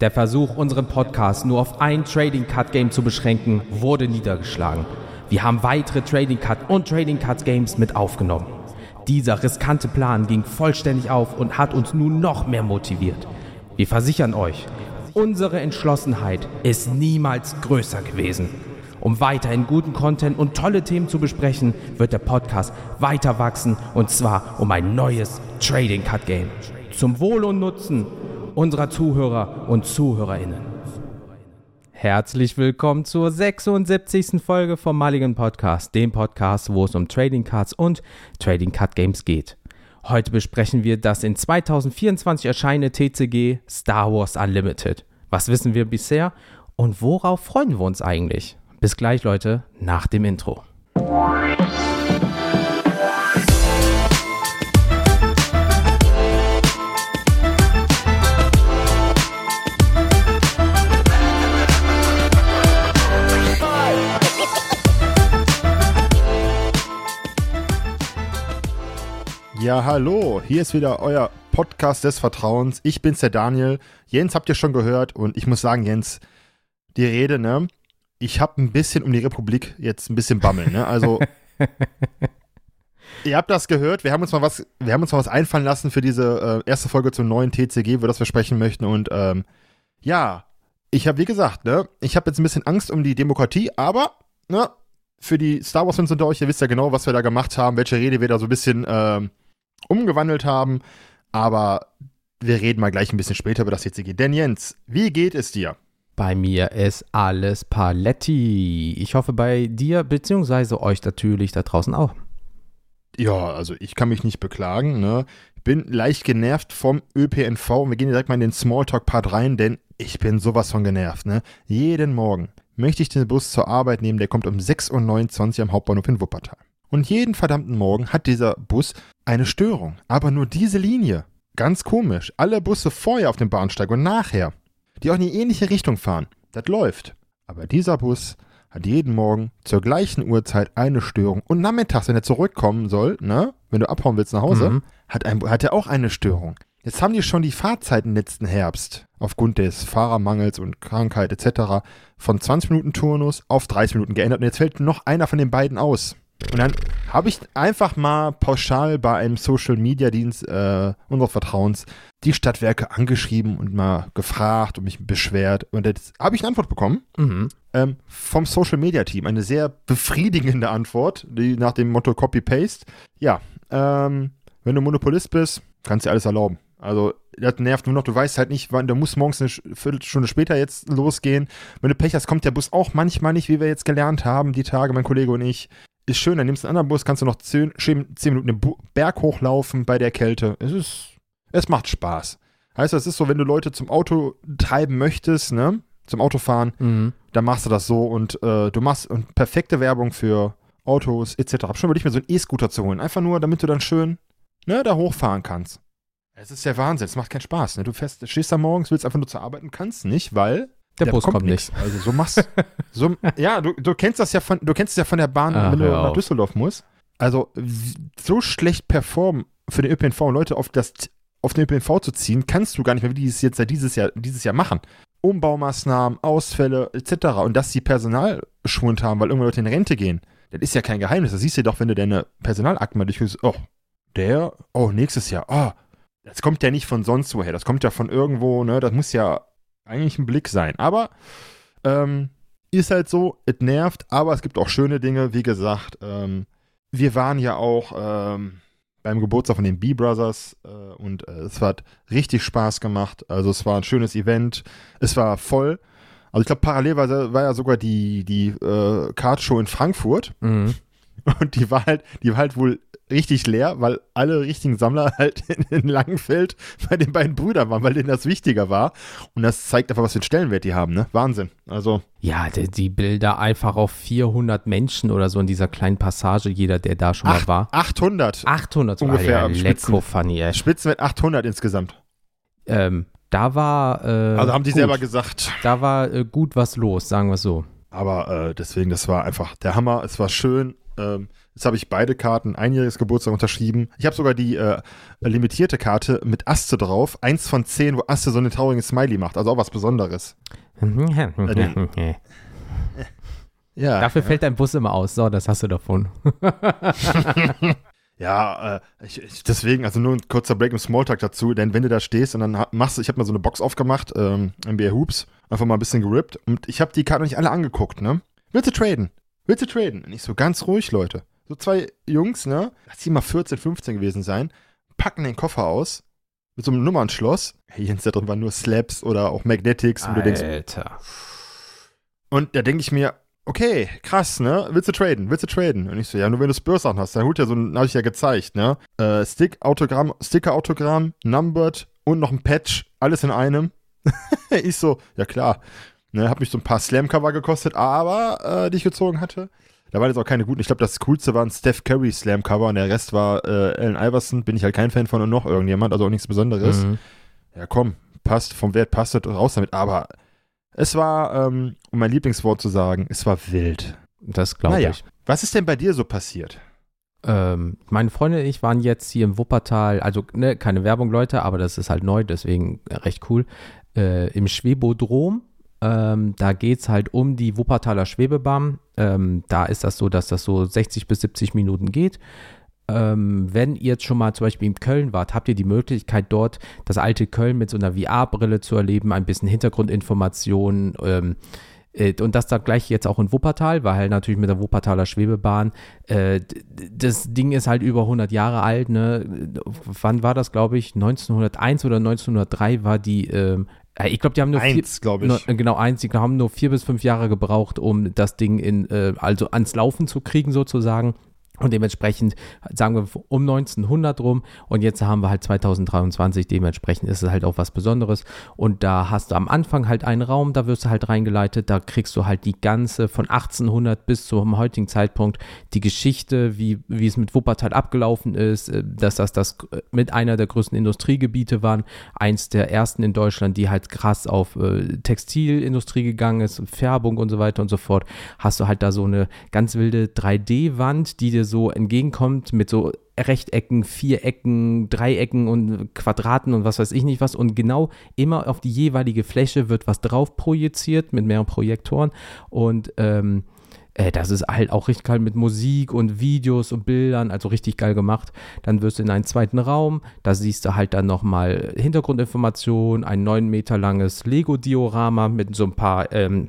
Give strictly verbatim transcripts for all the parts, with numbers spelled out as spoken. Der Versuch, unseren Podcast nur auf ein Trading Card Game zu beschränken, wurde niedergeschlagen. Wir haben weitere Trading Card und Trading Card Games mit aufgenommen. Dieser riskante Plan ging vollständig auf und hat uns nun noch mehr motiviert. Wir versichern euch, unsere Entschlossenheit ist niemals größer gewesen. Um weiterhin guten Content und tolle Themen zu besprechen, wird der Podcast weiter wachsen, und zwar um ein neues Trading Card Game. Zum Wohl und Nutzen unserer Zuhörer und ZuhörerInnen. Herzlich willkommen zur sechsundsiebzigsten Folge vom Mulligan Podcast, dem Podcast, wo es um Trading Cards und Trading Card Games geht. Heute besprechen wir das in zweitausendvierundzwanzig erscheinende T C G Star Wars Unlimited. Was wissen wir bisher und worauf freuen wir uns eigentlich? Bis gleich, Leute, nach dem Intro. Ja, hallo, hier ist wieder euer Podcast des Vertrauens. Ich bin's, der Daniel. Jens habt ihr schon gehört, und ich muss sagen, Jens, die Rede, ne? Ich hab ein bisschen um die Republik jetzt ein bisschen Bammel, ne? Also, ihr habt das gehört, wir haben uns mal was, wir haben uns mal was einfallen lassen für diese äh, erste Folge zum neuen T C G, über das wir sprechen möchten. Und ähm, ja, ich hab, wie gesagt, ne? Ich hab jetzt ein bisschen Angst um die Demokratie, aber, ne? Für die Star Wars-Fans unter euch, ihr wisst ja genau, was wir da gemacht haben, welche Rede wir da so ein bisschen, ähm, umgewandelt haben, aber wir reden mal gleich ein bisschen später über das T C G. Denn Jens, wie geht es dir? Bei mir ist alles Paletti. Ich hoffe bei dir, beziehungsweise euch natürlich da draußen auch. Ja, also ich kann mich nicht beklagen, ne? Ich bin leicht genervt vom Ö P N V und wir gehen direkt mal in den Smalltalk-Part rein, denn ich bin sowas von genervt, ne? Jeden Morgen möchte ich den Bus zur Arbeit nehmen, der kommt um sechs Uhr neunundzwanzig am Hauptbahnhof in Wuppertal. Und jeden verdammten Morgen hat dieser Bus eine Störung. Aber nur diese Linie. Ganz komisch. Alle Busse vorher auf dem Bahnsteig und nachher, die auch in die ähnliche Richtung fahren. Das läuft. Aber dieser Bus hat jeden Morgen zur gleichen Uhrzeit eine Störung. Und nachmittags, wenn er zurückkommen soll, ne, wenn du abhauen willst nach Hause, mhm. hat, ein, hat er auch eine Störung. Jetzt haben die schon die Fahrzeiten letzten Herbst, aufgrund des Fahrermangels und Krankheit et cetera, von zwanzig Minuten Turnus auf dreißig Minuten geändert. Und jetzt fällt noch einer von den beiden aus. Und dann habe ich einfach mal pauschal bei einem Social-Media-Dienst äh, unseres Vertrauens die Stadtwerke angeschrieben und mal gefragt und mich beschwert. Und jetzt habe ich eine Antwort bekommen mhm. ähm, vom Social-Media-Team. Eine sehr befriedigende Antwort, die nach dem Motto Copy-Paste. Ja, ähm, wenn du Monopolist bist, kannst du dir alles erlauben. Also das nervt nur noch, du weißt halt nicht, wann, du musst morgens eine Viertelstunde später jetzt losgehen. Wenn du Pech hast, kommt der Bus auch manchmal nicht, wie wir jetzt gelernt haben, die Tage, mein Kollege und ich. Ist schön, dann nimmst du einen anderen Bus, kannst du noch zehn Minuten den Berg hochlaufen bei der Kälte. Es ist, es macht Spaß. Heißt, das ist so, wenn du Leute zum Auto treiben möchtest, ne, zum Autofahren, mhm. dann machst du das so und äh, du machst und perfekte Werbung für Autos et cetera. Schon würde ich mir so einen E-Scooter zu holen, einfach nur, damit du dann schön, ne, da hochfahren kannst. Es ist der Wahnsinn, es macht keinen Spaß, ne? Du fährst, stehst da morgens, willst einfach nur zur Arbeit und kannst nicht, weil Der, der Bus kommt nicht. Also so machst so, ja, du. Du kennst das ja von, du kennst es ja von der Bahn, ah, wenn du nach Düsseldorf musst. Also so schlecht performen für den Ö P N V und Leute auf, das, auf den Ö P N V zu ziehen, kannst du gar nicht mehr, wie die es jetzt seit dieses Jahr, dieses Jahr machen. Umbaumaßnahmen, Ausfälle et cetera. Und dass die Personalschwund haben, weil irgendwann Leute in Rente gehen, das ist ja kein Geheimnis. Das siehst du doch, wenn du deine Personalakten mal durchguckst. Oh, der, oh, nächstes Jahr. Oh, das kommt ja nicht von sonst woher. Das kommt ja von irgendwo, ne? Das muss ja eigentlich ein Blick sein, aber ähm, ist halt so, es nervt, aber es gibt auch schöne Dinge, wie gesagt, ähm, wir waren ja auch ähm, beim Geburtstag von den B-Brothers äh, und äh, es hat richtig Spaß gemacht, also es war ein schönes Event, es war voll, also ich glaube parallel war, war ja sogar die, die äh, Card-Show in Frankfurt mhm. und die war halt, die war halt wohl richtig leer, weil alle richtigen Sammler halt in, in Langenfeld bei den beiden Brüdern waren, weil denen das wichtiger war. Und das zeigt einfach, was für einen Stellenwert die haben, ne? Wahnsinn. Also. Ja, die, die Bilder einfach auf vierhundert Menschen oder so in dieser kleinen Passage, jeder, der da schon acht, mal war. achthundert. achthundert. Ungefähr am Spitzen. Spitzenwert achthundert insgesamt. Ähm, da war äh, Also haben die gut. selber gesagt. Da war äh, gut was los, sagen wir es so. Aber äh, deswegen, das war einfach der Hammer. Es war schön. Ähm, jetzt habe ich beide Karten, einjähriges Geburtstag unterschrieben. Ich habe sogar die äh, limitierte Karte mit Aste drauf. Eins von zehn, wo Aste so einen traurigen Smiley macht. Also auch was Besonderes. äh, ja, Dafür ja. fällt dein Bus immer aus. So, das hast du davon. Ja, äh, ich, ich, deswegen, also nur ein kurzer Break im Smalltalk dazu, denn wenn du da stehst und dann machst du, ich habe mal so eine Box aufgemacht, ähm, N B A Hoops, einfach mal ein bisschen gerippt und ich habe die Karten nicht alle angeguckt, ne? Willst du traden? Willst du traden? Und ich so, ganz ruhig, Leute. So zwei Jungs, ne? Lass die mal vierzehn, fünfzehn gewesen sein, packen den Koffer aus, mit so einem Nummernschloss. Hey, Jens, da drin waren nur Slaps oder auch Magnetics. Und du denkst, Alter. Und da denke ich mir, okay, krass, ne? Willst du traden? Willst du traden? Und ich so, ja, nur wenn du Spurs-Sachen hast. Dann holt er so einen, hab ich ja gezeigt, ne? Äh, Stick, Autogramm, Sticker-Autogramm, Numbered und noch ein Patch. Alles in einem. Ich so, ja klar. Ne, hab mich so ein paar Slam-Cover gekostet, aber, äh, die ich gezogen hatte. Da waren jetzt auch keine guten. Ich glaube, das Coolste war ein Steph Curry Slam-Cover und der Rest war, äh, Allen Iverson. Bin ich halt kein Fan von und noch irgendjemand, also auch nichts Besonderes. Mhm. Ja, komm, passt, vom Wert passt das, raus damit, aber... Es war, ähm, um mein Lieblingswort zu sagen, es war wild. Das glaube naja. ich. Was ist denn bei dir so passiert? Ähm, meine Freunde und ich waren jetzt hier im Wuppertal, also ne, keine Werbung, Leute, aber das ist halt neu, deswegen recht cool, äh, im Schwebodrom. Ähm, da geht es halt um die Wuppertaler Schwebebahn. Ähm, da ist das so, dass das so sechzig bis siebzig Minuten geht. Ähm, wenn ihr jetzt schon mal zum Beispiel in Köln wart, habt ihr die Möglichkeit dort das alte Köln mit so einer V R-Brille zu erleben, ein bisschen Hintergrundinformationen ähm, äh, und das dann gleich jetzt auch in Wuppertal, weil halt natürlich mit der Wuppertaler Schwebebahn, äh, das Ding ist halt über hundert Jahre alt, ne? Wann war das, glaube ich, neunzehnhunderteins oder neunzehnhundertdrei war die, ähm, ich glaube, die haben nur eins, glaube ich. Nur, genau, eins, die haben nur vier bis fünf Jahre gebraucht, um das Ding in, äh, also ans Laufen zu kriegen sozusagen. Und dementsprechend, sagen wir, um neunzehnhundert rum und jetzt haben wir halt zweitausenddreiundzwanzig, dementsprechend ist es halt auch was Besonderes und da hast du am Anfang halt einen Raum, da wirst du halt reingeleitet, da kriegst du halt die ganze von achtzehnhundert bis zum heutigen Zeitpunkt die Geschichte, wie, wie es mit Wuppertal abgelaufen ist, dass das, das mit einer der größten Industriegebiete waren, eins der ersten in Deutschland, die halt krass auf äh, Textilindustrie gegangen ist, Färbung und so weiter und so fort, hast du halt da so eine ganz wilde drei D-Wand, die dir so entgegenkommt mit so Rechtecken, Vierecken, Dreiecken und Quadraten und was weiß ich nicht was und genau immer auf die jeweilige Fläche wird was drauf projiziert mit mehreren Projektoren und ähm, äh, das ist halt auch richtig geil mit Musik und Videos und Bildern, also richtig geil gemacht. Dann wirst du in einen zweiten Raum, da siehst du halt dann nochmal Hintergrundinformationen, ein neun Meter langes Lego-Diorama mit so ein paar ähm,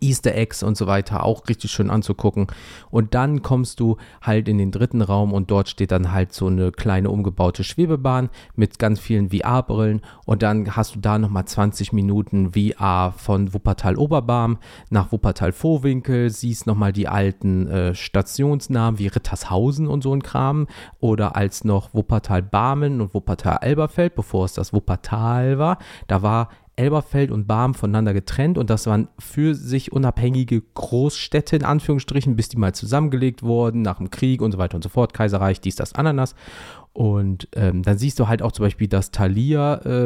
Easter Eggs und so weiter, auch richtig schön anzugucken. Und dann kommst du halt in den dritten Raum und dort steht dann halt so eine kleine umgebaute Schwebebahn mit ganz vielen V R-Brillen und dann hast du da nochmal zwanzig Minuten V R von Wuppertal-Oberbarm nach Wuppertal-Vohwinkel, siehst nochmal die alten äh, Stationsnamen wie Rittershausen und so ein Kram oder als noch Wuppertal-Barmen und Wuppertal-Elberfeld, bevor es das Wuppertal war, da war Elberfeld und Barm voneinander getrennt und das waren für sich unabhängige Großstädte in Anführungsstrichen, bis die mal zusammengelegt wurden nach dem Krieg und so weiter und so fort, Kaiserreich, dies, das, Ananas und ähm, dann siehst du halt auch zum Beispiel das Thalia-Theater,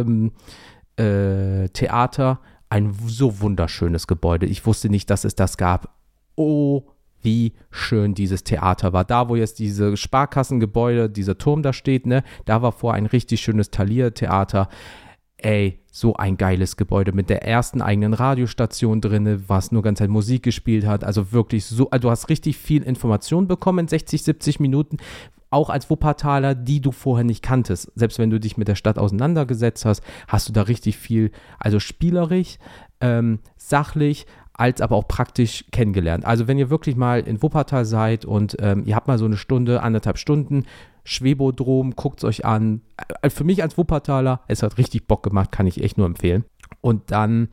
ähm, äh, ein so wunderschönes Gebäude, ich wusste nicht, dass es das gab, oh, wie schön dieses Theater war. Da, wo jetzt diese Sparkassengebäude, dieser Turm da steht, ne, da war vor ein richtig schönes Thalia-Theater, ey, so ein geiles Gebäude mit der ersten eigenen Radiostation drin, was nur ganz halt Musik gespielt hat, also wirklich so, also du hast richtig viel Information bekommen in sechzig, siebzig Minuten, auch als Wuppertaler, die du vorher nicht kanntest, selbst wenn du dich mit der Stadt auseinandergesetzt hast, hast du da richtig viel, also spielerisch, ähm, sachlich, als aber auch praktisch kennengelernt, also wenn ihr wirklich mal in Wuppertal seid und ähm, ihr habt mal so eine Stunde, anderthalb Stunden, Schwebodrom, guckt es euch an. Für mich als Wuppertaler, es hat richtig Bock gemacht, kann ich echt nur empfehlen. Und dann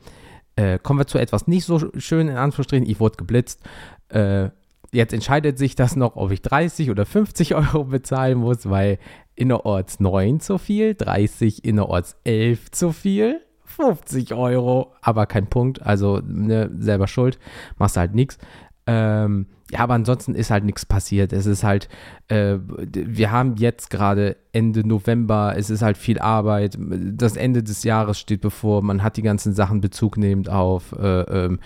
äh, kommen wir zu etwas nicht so schön, in Anführungsstrichen, ich wurde geblitzt. Äh, jetzt entscheidet sich das noch, ob ich dreißig oder fünfzig Euro bezahlen muss, weil innerorts neun zu viel, dreißig innerorts elf zu viel, fünfzig Euro, aber kein Punkt, also ne, selber schuld, machst halt nichts. Ähm, ja, aber ansonsten ist halt nichts passiert. Es ist halt, äh, wir haben jetzt gerade Ende November, es ist halt viel Arbeit, das Ende des Jahres steht bevor, man hat die ganzen Sachen bezugnehmend auf äh, ähm,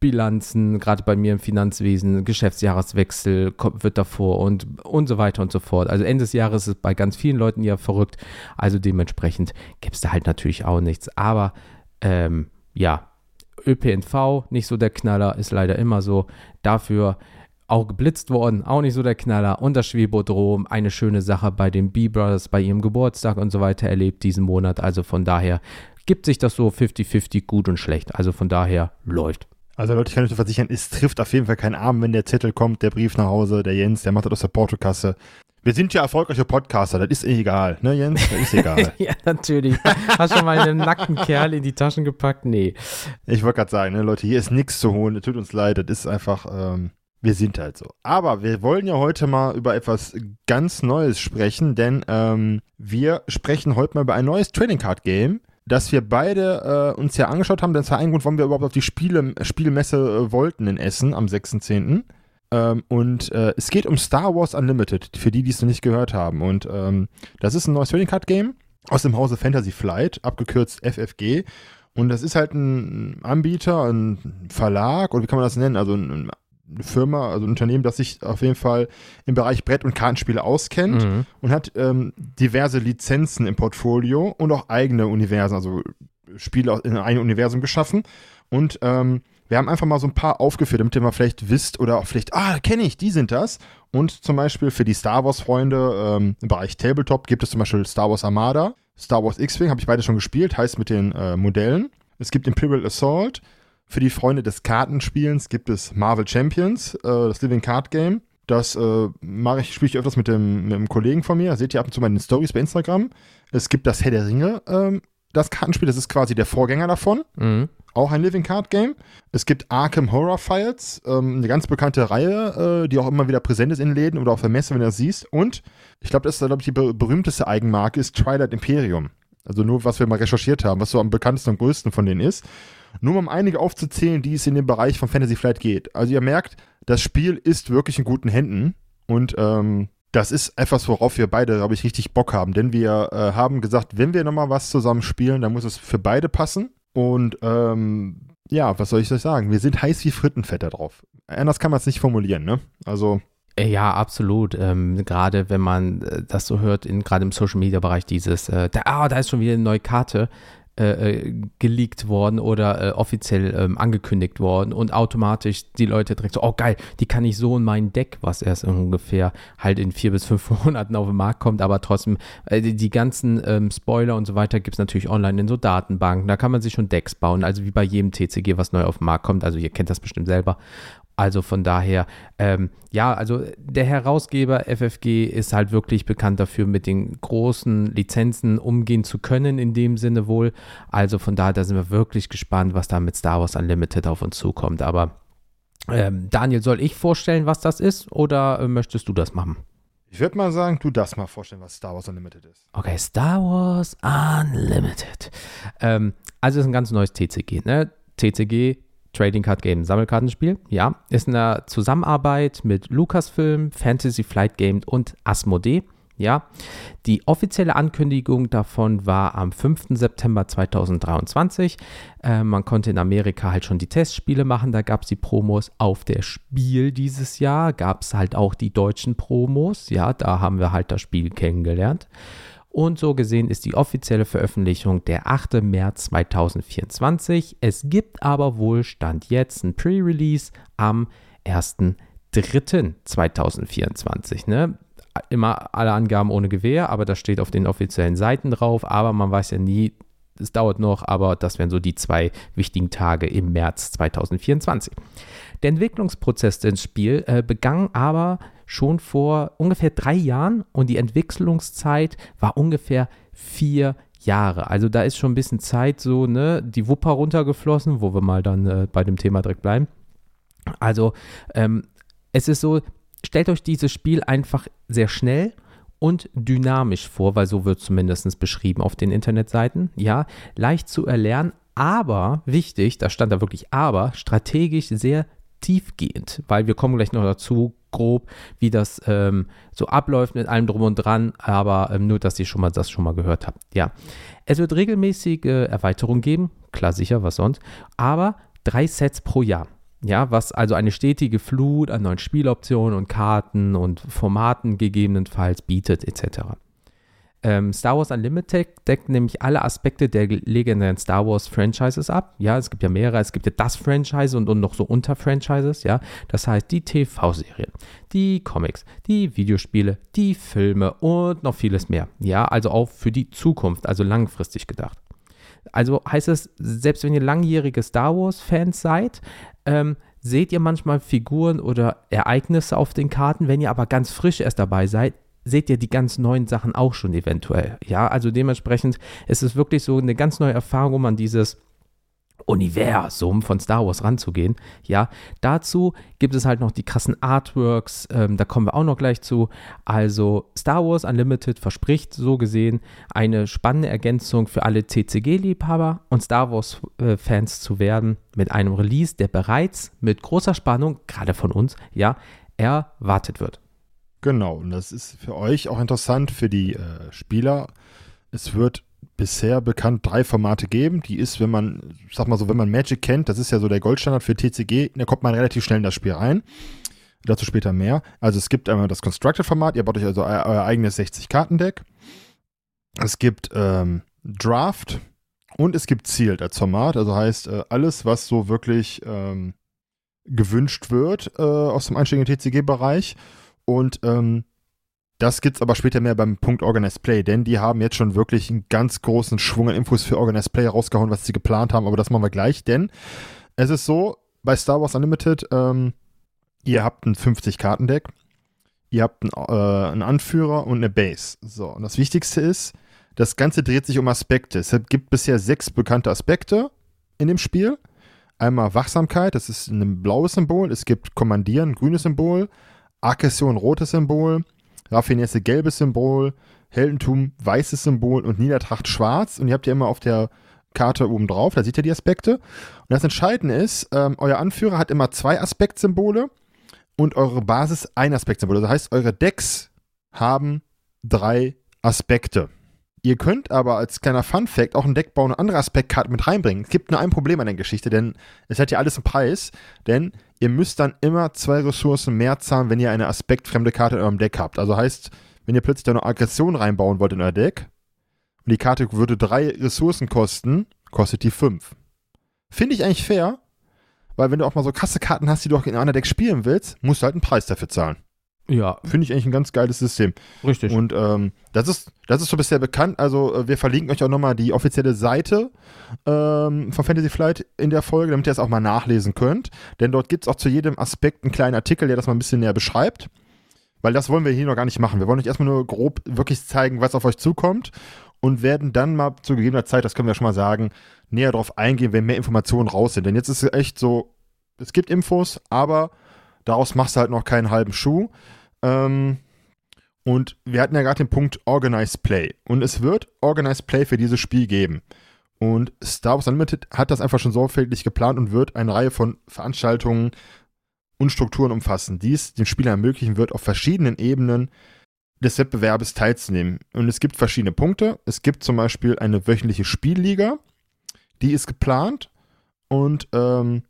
Bilanzen, gerade bei mir im Finanzwesen, Geschäftsjahreswechsel kommt, wird davor und, und so weiter und so fort. Also Ende des Jahres ist bei ganz vielen Leuten ja verrückt, also dementsprechend gibt es da halt natürlich auch nichts. Aber ähm, ja, Ö P N V, nicht so der Knaller, ist leider immer so. Dafür auch geblitzt worden, auch nicht so der Knaller. Und das Schwebodrom, eine schöne Sache bei den B-Brothers, bei ihrem Geburtstag und so weiter erlebt diesen Monat. Also von daher gibt sich das so fünfzig fünfzig, gut und schlecht. Also von daher läuft. Also Leute, ich kann euch versichern, es trifft auf jeden Fall keinen Arm, wenn der Zettel kommt, der Brief nach Hause, der Jens, der macht das aus der Portokasse. Wir sind ja erfolgreiche Podcaster, das ist egal, ne Jens? Das ist egal. Ja, natürlich. Hast schon mal einen nackten Kerl in die Taschen gepackt? Nee. Ich wollte gerade sagen, ne Leute, hier ist nichts zu holen, das tut uns leid, das ist einfach, ähm, wir sind halt so. Aber wir wollen ja heute mal über etwas ganz Neues sprechen, denn ähm, wir sprechen heute mal über ein neues Trading Card Game, dass wir beide äh, uns ja angeschaut haben, denn das war ein Grund, warum wir überhaupt auf die Spiele, Spielmesse äh, wollten in Essen am sechsten zehnten Ähm, und äh, es geht um Star Wars Unlimited, für die, die es noch nicht gehört haben. Und ähm, das ist ein neues Trading Card Game aus dem Hause Fantasy Flight, abgekürzt F F G. Und das ist halt ein Anbieter, ein Verlag, oder wie kann man das nennen? Also ein, eine Firma, also ein Unternehmen, das sich auf jeden Fall im Bereich Brett- und Kartenspiele auskennt, mhm, und hat ähm, diverse Lizenzen im Portfolio und auch eigene Universen, also Spiele in einem Universum geschaffen. Und ähm, wir haben einfach mal so ein paar aufgeführt, damit ihr mal vielleicht wisst oder auch vielleicht, ah, kenne ich, die sind das. Und zum Beispiel für die Star Wars-Freunde ähm, im Bereich Tabletop gibt es zum Beispiel Star Wars Armada, Star Wars X-Wing, habe ich beide schon gespielt, heißt mit den äh, Modellen. Es gibt Imperial Assault. Für die Freunde des Kartenspielens gibt es Marvel Champions, äh, das Living Card Game. Das äh, mache ich, spiele ich öfters mit dem, mit dem Kollegen von mir. Das seht ihr ab und zu mal in den Stories bei Instagram. Es gibt das Herr der Ringe, ähm, das Kartenspiel. Das ist quasi der Vorgänger davon. Mhm. Auch ein Living Card Game. Es gibt Arkham Horror Files, ähm, eine ganz bekannte Reihe, äh, die auch immer wieder präsent ist in Läden oder auf der Messe, wenn du das siehst. Und ich glaube, das ist glaube ich die be- berühmteste Eigenmarke ist Twilight Imperium. Also nur, was wir mal recherchiert haben, was so am bekanntesten und größten von denen ist. Nur um einige aufzuzählen, die es in dem Bereich von Fantasy Flight geht. Also ihr merkt, das Spiel ist wirklich in guten Händen und ähm, das ist etwas, worauf wir beide, glaube ich, richtig Bock haben. Denn wir äh, haben gesagt, wenn wir nochmal was zusammen spielen, dann muss es für beide passen. Und ähm, ja, was soll ich euch sagen? Wir sind heiß wie Frittenfett da drauf. Anders kann man es nicht formulieren, ne? Also... Ja, absolut. Ähm, gerade wenn man äh, das so hört, in, gerade im Social-Media-Bereich dieses, äh, da, ah, da ist schon wieder eine neue Karte äh, geleakt worden oder äh, offiziell ähm, angekündigt worden und automatisch die Leute direkt so, oh geil, die kann ich so in mein Deck, was erst ungefähr halt in vier bis fünf Monaten auf den Markt kommt, aber trotzdem äh, die, die ganzen ähm, Spoiler und so weiter gibt es natürlich online in so Datenbanken, da kann man sich schon Decks bauen, also wie bei jedem T C G, was neu auf den Markt kommt, also ihr kennt das bestimmt selber. Also von daher, ähm, ja, also der Herausgeber F F G ist halt wirklich bekannt dafür, mit den großen Lizenzen umgehen zu können, in dem Sinne wohl. Also von daher, da sind wir wirklich gespannt, was da mit Star Wars Unlimited auf uns zukommt. Aber ähm, Daniel, soll ich vorstellen, was das ist oder äh, möchtest du das machen? Ich würde mal sagen, du darfst mal vorstellen, was Star Wars Unlimited ist. Okay, Star Wars Unlimited. Ähm, also ist ein ganz neues T C G, ne? T C G Trading Card Game, Sammelkartenspiel, ja, ist in der Zusammenarbeit mit Lucasfilm, Fantasy Flight Games und Asmodee, ja. Die offizielle Ankündigung davon war am fünften September zweitausenddreiundzwanzig. Äh, man konnte in Amerika halt schon die Testspiele machen, da gab es die Promos auf der Spiel dieses Jahr, gab es halt auch die deutschen Promos, ja, da haben wir halt das Spiel kennengelernt. Und so gesehen ist die offizielle Veröffentlichung der achten März zweitausendvierundzwanzig. Es gibt aber wohl Stand jetzt ein Pre-Release am ersten dritten zweitausendvierundzwanzig. Ne? Immer alle Angaben ohne Gewähr, aber das steht auf den offiziellen Seiten drauf. Aber man weiß ja nie, es dauert noch, aber das wären so die zwei wichtigen Tage im März zweitausendvierundzwanzig. Der Entwicklungsprozess des Spiels äh, begann aber schon vor ungefähr drei Jahren und die Entwicklungszeit war ungefähr vier Jahre. Also da ist schon ein bisschen Zeit, so ne, die Wupper runtergeflossen, wo wir mal dann äh, bei dem Thema direkt bleiben. Also ähm, es ist so, stellt euch dieses Spiel einfach sehr schnell und dynamisch vor, weil so wird zumindest beschrieben auf den Internetseiten. Ja, leicht zu erlernen, aber wichtig, da stand da wirklich aber, strategisch sehr tiefgehend, weil wir kommen gleich noch dazu, grob, wie das ähm, so abläuft mit allem drum und dran, aber ähm, nur, dass ihr schon mal das schon mal gehört habt. Ja, es wird regelmäßige Erweiterungen geben, klar sicher, was sonst, aber drei Sets pro Jahr. Ja, was also eine stetige Flut an neuen Spieloptionen und Karten und Formaten gegebenenfalls bietet, et cetera. Ähm, Star Wars Unlimited deckt nämlich alle Aspekte der legendären Star Wars Franchises ab. Ja, es gibt ja mehrere, es gibt ja das Franchise und, und noch so Unterfranchises, ja. Das heißt, die T V-Serien, die Comics, die Videospiele, die Filme und noch vieles mehr. Ja, also auch für die Zukunft, also langfristig gedacht. Also heißt es, selbst wenn ihr langjährige Star Wars-Fans seid, ähm, seht ihr manchmal Figuren oder Ereignisse auf den Karten. Wenn ihr aber ganz frisch erst dabei seid, seht ihr die ganz neuen Sachen auch schon eventuell. Ja, also dementsprechend ist es wirklich so eine ganz neue Erfahrung, um an dieses Universum von Star Wars ranzugehen. Ja, dazu gibt es halt noch die krassen Artworks, ähm, da kommen wir auch noch gleich zu. Also Star Wars Unlimited verspricht so gesehen eine spannende Ergänzung für alle T C G-Liebhaber und Star Wars-Fans äh, zu werden mit einem Release, der bereits mit großer Spannung, gerade von uns, ja, erwartet wird. Genau, und das ist für euch auch interessant, für die äh, Spieler. Es wird bisher bekannt drei Formate geben. Die ist, wenn man, ich sag mal so, wenn man Magic kennt, das ist ja so der Goldstandard für T C G, da kommt man relativ schnell in das Spiel rein. Dazu später mehr. Also es gibt einmal das Constructed-Format, ihr baut euch also euer, euer eigenes sechzig-Karten-Deck. Es gibt ähm, Draft und es gibt Sealed als Format, also heißt äh, alles, was so wirklich ähm, gewünscht wird äh, aus dem einstiegigen T C G-Bereich. Und ähm, das gibt es aber später mehr beim Punkt Organized Play, denn die haben jetzt schon wirklich einen ganz großen Schwung an Infos für Organized Play rausgehauen, was sie geplant haben, aber das machen wir gleich, denn es ist so, bei Star Wars Unlimited, ähm, ihr habt ein fünfzig-Karten-Deck, ihr habt einen, äh, einen Anführer und eine Base. So, und das Wichtigste ist, das Ganze dreht sich um Aspekte. Es gibt bisher sechs bekannte Aspekte in dem Spiel. Einmal Wachsamkeit, das ist ein blaues Symbol, es gibt Kommandieren, ein grünes Symbol, Aggression, rotes Symbol, Raffinesse, gelbes Symbol, Heldentum, weißes Symbol und Niedertracht, schwarz. Und ihr habt ja immer auf der Karte oben drauf, da seht ihr die Aspekte. Und das Entscheidende ist, ähm, euer Anführer hat immer zwei Aspektsymbole und eure Basis ein Aspektsymbol. Das heißt, eure Decks haben drei Aspekte. Ihr könnt aber als kleiner Funfact auch ein Deck bauen und andere Aspektkarten mit reinbringen. Es gibt nur ein Problem an der Geschichte, denn es hat ja alles einen Preis, denn ihr müsst dann immer zwei Ressourcen mehr zahlen, wenn ihr eine aspektfremde Karte in eurem Deck habt. Also heißt, wenn ihr plötzlich da noch Aggression reinbauen wollt in euer Deck und die Karte würde drei Ressourcen kosten, kostet die fünf. Finde ich eigentlich fair, weil wenn du auch mal so krasse Karten hast, die du auch in einem anderen Deck spielen willst, musst du halt einen Preis dafür zahlen. Ja. Finde ich eigentlich ein ganz geiles System. Richtig. Und ähm, das ist das ist so bisher bekannt. Also wir verlinken euch auch nochmal die offizielle Seite ähm, von Fantasy Flight in der Folge, damit ihr das auch mal nachlesen könnt. Denn dort gibt es auch zu jedem Aspekt einen kleinen Artikel, der das mal ein bisschen näher beschreibt. Weil das wollen wir hier noch gar nicht machen. Wir wollen euch erstmal nur grob wirklich zeigen, was auf euch zukommt. Und werden dann mal zu gegebener Zeit, das können wir schon mal sagen, näher drauf eingehen, wenn mehr Informationen raus sind. Denn jetzt ist es echt so, es gibt Infos, aber daraus machst du halt noch keinen halben Schuh. Ähm, und wir hatten ja gerade den Punkt Organized Play. Und es wird Organized Play für dieses Spiel geben. Und Star Wars Unlimited hat das einfach schon sorgfältig geplant und wird eine Reihe von Veranstaltungen und Strukturen umfassen, die es dem Spieler ermöglichen wird, auf verschiedenen Ebenen des Wettbewerbs teilzunehmen. Und es gibt verschiedene Punkte. Es gibt zum Beispiel eine wöchentliche Spielliga, die ist geplant und ähm,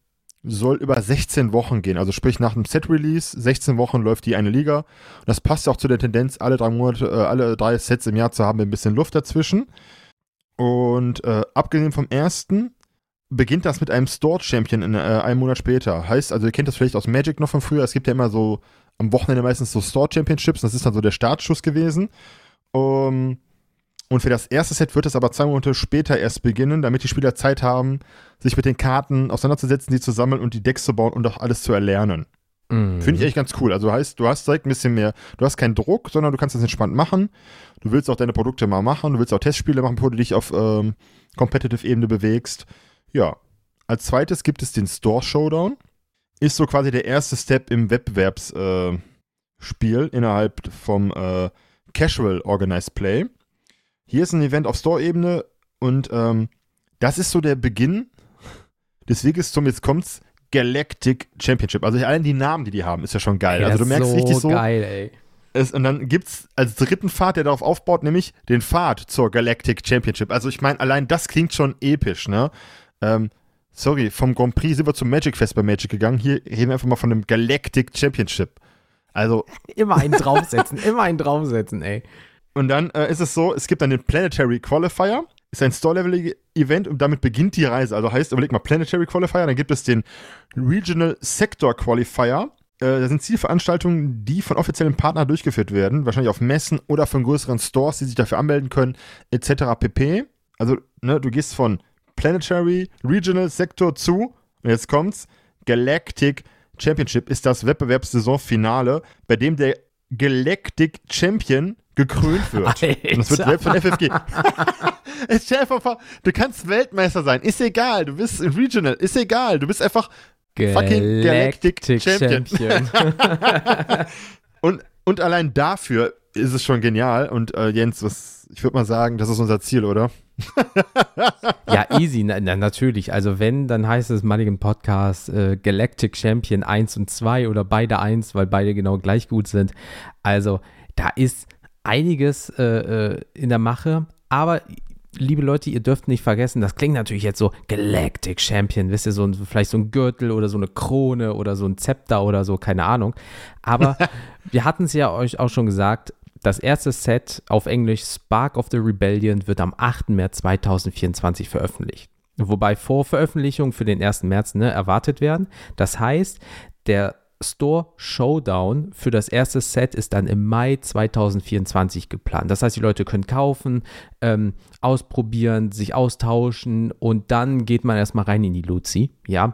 soll über sechzehn Wochen gehen, also sprich nach einem Set-Release, sechzehn Wochen läuft die eine Liga. Und das passt auch zu der Tendenz, alle drei Monate, äh, alle drei Sets im Jahr zu haben, mit ein bisschen Luft dazwischen. Und äh, abgesehen vom ersten beginnt das mit einem Store-Champion in, äh, einem Monat später. Heißt, also ihr kennt das vielleicht aus Magic noch von früher, es gibt ja immer so am Wochenende meistens so Store-Championships, das ist dann so der Startschuss gewesen. Um, und für das erste Set wird es aber zwei Monate später erst beginnen, damit die Spieler Zeit haben, sich mit den Karten auseinanderzusetzen, die zu sammeln und die Decks zu bauen und auch alles zu erlernen. Mhm. Finde ich echt ganz cool. Also heißt, du hast direkt ein bisschen mehr, du hast keinen Druck, sondern du kannst das entspannt machen. Du willst auch deine Produkte mal machen, du willst auch Testspiele machen, bevor du dich auf ähm, Competitive-Ebene bewegst. Ja. Als zweites gibt es den Store-Showdown. Ist so quasi der erste Step im Wettbewerbsspiel äh, innerhalb vom äh, Casual Organized Play. Hier ist ein Event auf Store-Ebene und ähm, das ist so der Beginn des Weges zum, jetzt kommt's, Galactic Championship. Also allein die Namen, die die haben, ist ja schon geil. Ey, also du merkst so richtig so. Geil, ey. Es, und dann gibt's als dritten Pfad, der darauf aufbaut, nämlich den Pfad zur Galactic Championship. Also ich meine, allein das klingt schon episch, ne? Ähm, sorry, vom Grand Prix sind wir zum Magic Fest bei Magic gegangen. Hier reden wir einfach mal von einem Galactic Championship. Also immer einen draufsetzen, immer einen draufsetzen, ey. Und dann äh, ist es so, es gibt dann den Planetary Qualifier. Ist ein Store-Level-Event und damit beginnt die Reise. Also heißt, überleg mal, Planetary Qualifier, dann gibt es den Regional Sector Qualifier. Äh, das sind Zielveranstaltungen, die von offiziellen Partnern durchgeführt werden, wahrscheinlich auf Messen oder von größeren Stores, die sich dafür anmelden können, et cetera pp. Also, ne, du gehst von Planetary, Regional Sector zu, und jetzt kommt's, Galactic Championship ist das Wettbewerbssaisonfinale, bei dem der Galactic Champion gekrönt wird. Alter. Und das wird selbst von F F G. Du kannst Weltmeister sein, ist egal, du bist Regional, ist egal, du bist einfach fucking Galactic, Galactic Champion. Champion. und, und allein dafür ist es schon genial. Und äh, Jens, was, ich würde mal sagen, das ist unser Ziel, oder? Ja, easy, na, na, natürlich. Also wenn, dann heißt es Mulligan Podcast äh, Galactic Champion eins und zwei oder beide eins, weil beide genau gleich gut sind. Also da ist einiges äh, in der Mache, aber liebe Leute, ihr dürft nicht vergessen, das klingt natürlich jetzt so Galactic Champion, wisst ihr, so ein, vielleicht so ein Gürtel oder so eine Krone oder so ein Zepter oder so, keine Ahnung. Aber wir hatten es ja euch auch schon gesagt, das erste Set auf Englisch Spark of the Rebellion wird am achten März zweitausendvierundzwanzig veröffentlicht. Wobei Vorveröffentlichungen für den ersten März ne, erwartet werden. Das heißt, der Store Showdown für das erste Set ist dann im Mai zweitausendvierundzwanzig geplant. Das heißt, die Leute können kaufen, ähm, ausprobieren, sich austauschen und dann geht man erstmal rein in die Luzi. Ja,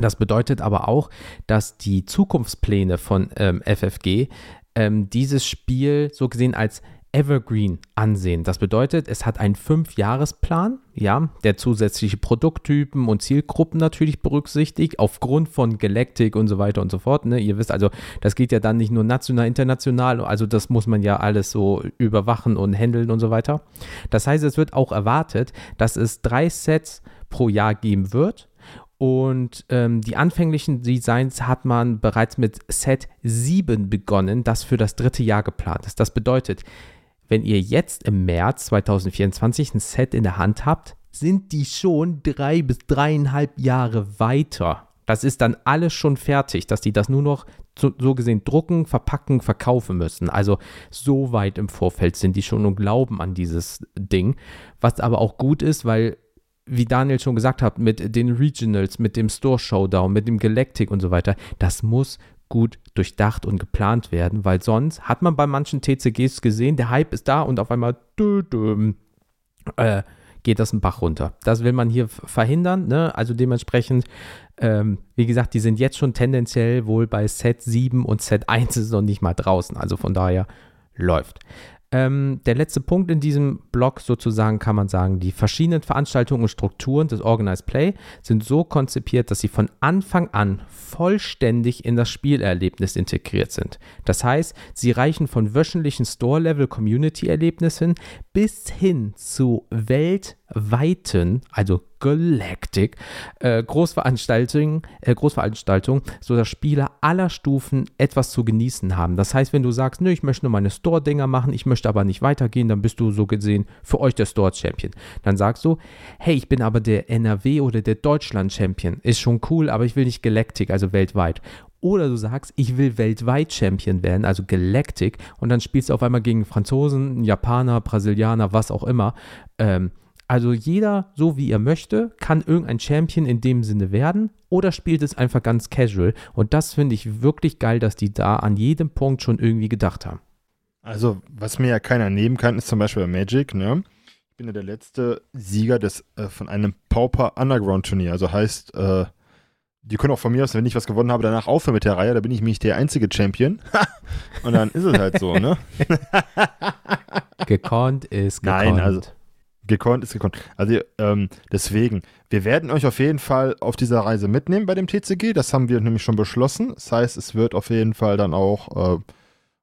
das bedeutet aber auch, dass die Zukunftspläne von ähm, F F G ähm, dieses Spiel so gesehen als Evergreen ansehen. Das bedeutet, es hat einen Fünfjahresplan, ja, der zusätzliche Produkttypen und Zielgruppen natürlich berücksichtigt, aufgrund von Galactic und so weiter und so fort. Ne? Ihr wisst also, das geht ja dann nicht nur national, international, also das muss man ja alles so überwachen und handeln und so weiter. Das heißt, es wird auch erwartet, dass es drei Sets pro Jahr geben wird. Und ähm, die anfänglichen Designs hat man bereits mit Set sieben begonnen, das für das dritte Jahr geplant ist. Das bedeutet, wenn ihr jetzt im März zweitausendvierundzwanzig ein Set in der Hand habt, sind die schon drei bis dreieinhalb Jahre weiter. Das ist dann alles schon fertig, dass die das nur noch so, so gesehen drucken, verpacken, verkaufen müssen. Also so weit im Vorfeld sind die schon und glauben an dieses Ding. Was aber auch gut ist, weil, wie Daniel schon gesagt hat, mit den Regionals, mit dem Store Showdown, mit dem Galactic und so weiter, das muss gut durchdacht und geplant werden, weil sonst hat man bei manchen T C Gs gesehen, der Hype ist da und auf einmal dö, dö, äh, geht das ein Bach runter. Das will man hier verhindern, ne? Also dementsprechend, ähm, wie gesagt, die sind jetzt schon tendenziell wohl bei Set sieben und Set eins ist noch nicht mal draußen, also von daher läuft. Ähm, der letzte Punkt in diesem Block sozusagen kann man sagen, die verschiedenen Veranstaltungen und Strukturen des Organized Play sind so konzipiert, dass sie von Anfang an vollständig in das Spielerlebnis integriert sind. Das heißt, sie reichen von wöchentlichen Store-Level-Community-Erlebnissen bis hin zu weltweiten, also Galactic, äh, Großveranstaltungen, äh, Großveranstaltungen, sodass Spieler aller Stufen etwas zu genießen haben. Das heißt, wenn du sagst, nö, ich möchte nur meine Store-Dinger machen, ich möchte aber nicht weitergehen, dann bist du so gesehen für euch der Store-Champion. Dann sagst du, hey, ich bin aber der N R W oder der Deutschland-Champion. Ist schon cool, aber ich will nicht Galactic, also weltweit. Oder du sagst, ich will weltweit Champion werden, also Galactic, und dann spielst du auf einmal gegen Franzosen, Japaner, Brasilianer, was auch immer. Ähm, Also jeder, so wie er möchte, kann irgendein Champion in dem Sinne werden oder spielt es einfach ganz casual. Und das finde ich wirklich geil, dass die da an jedem Punkt schon irgendwie gedacht haben. Also, was mir ja keiner nehmen kann, ist zum Beispiel bei Magic, ne? Ich bin ja der letzte Sieger des äh, von einem Pauper-Underground-Turnier. Also heißt, äh, die können auch von mir aus, wenn ich was gewonnen habe, danach aufhören mit der Reihe. Da bin ich nämlich der einzige Champion. Und dann ist es halt so, ne? Gekonnt ist gekonnt. Nein, also Gekonnt ist gekonnt. Also ähm, deswegen, wir werden euch auf jeden Fall auf dieser Reise mitnehmen bei dem T C G. Das haben wir nämlich schon beschlossen. Das heißt, es wird auf jeden Fall dann auch, äh,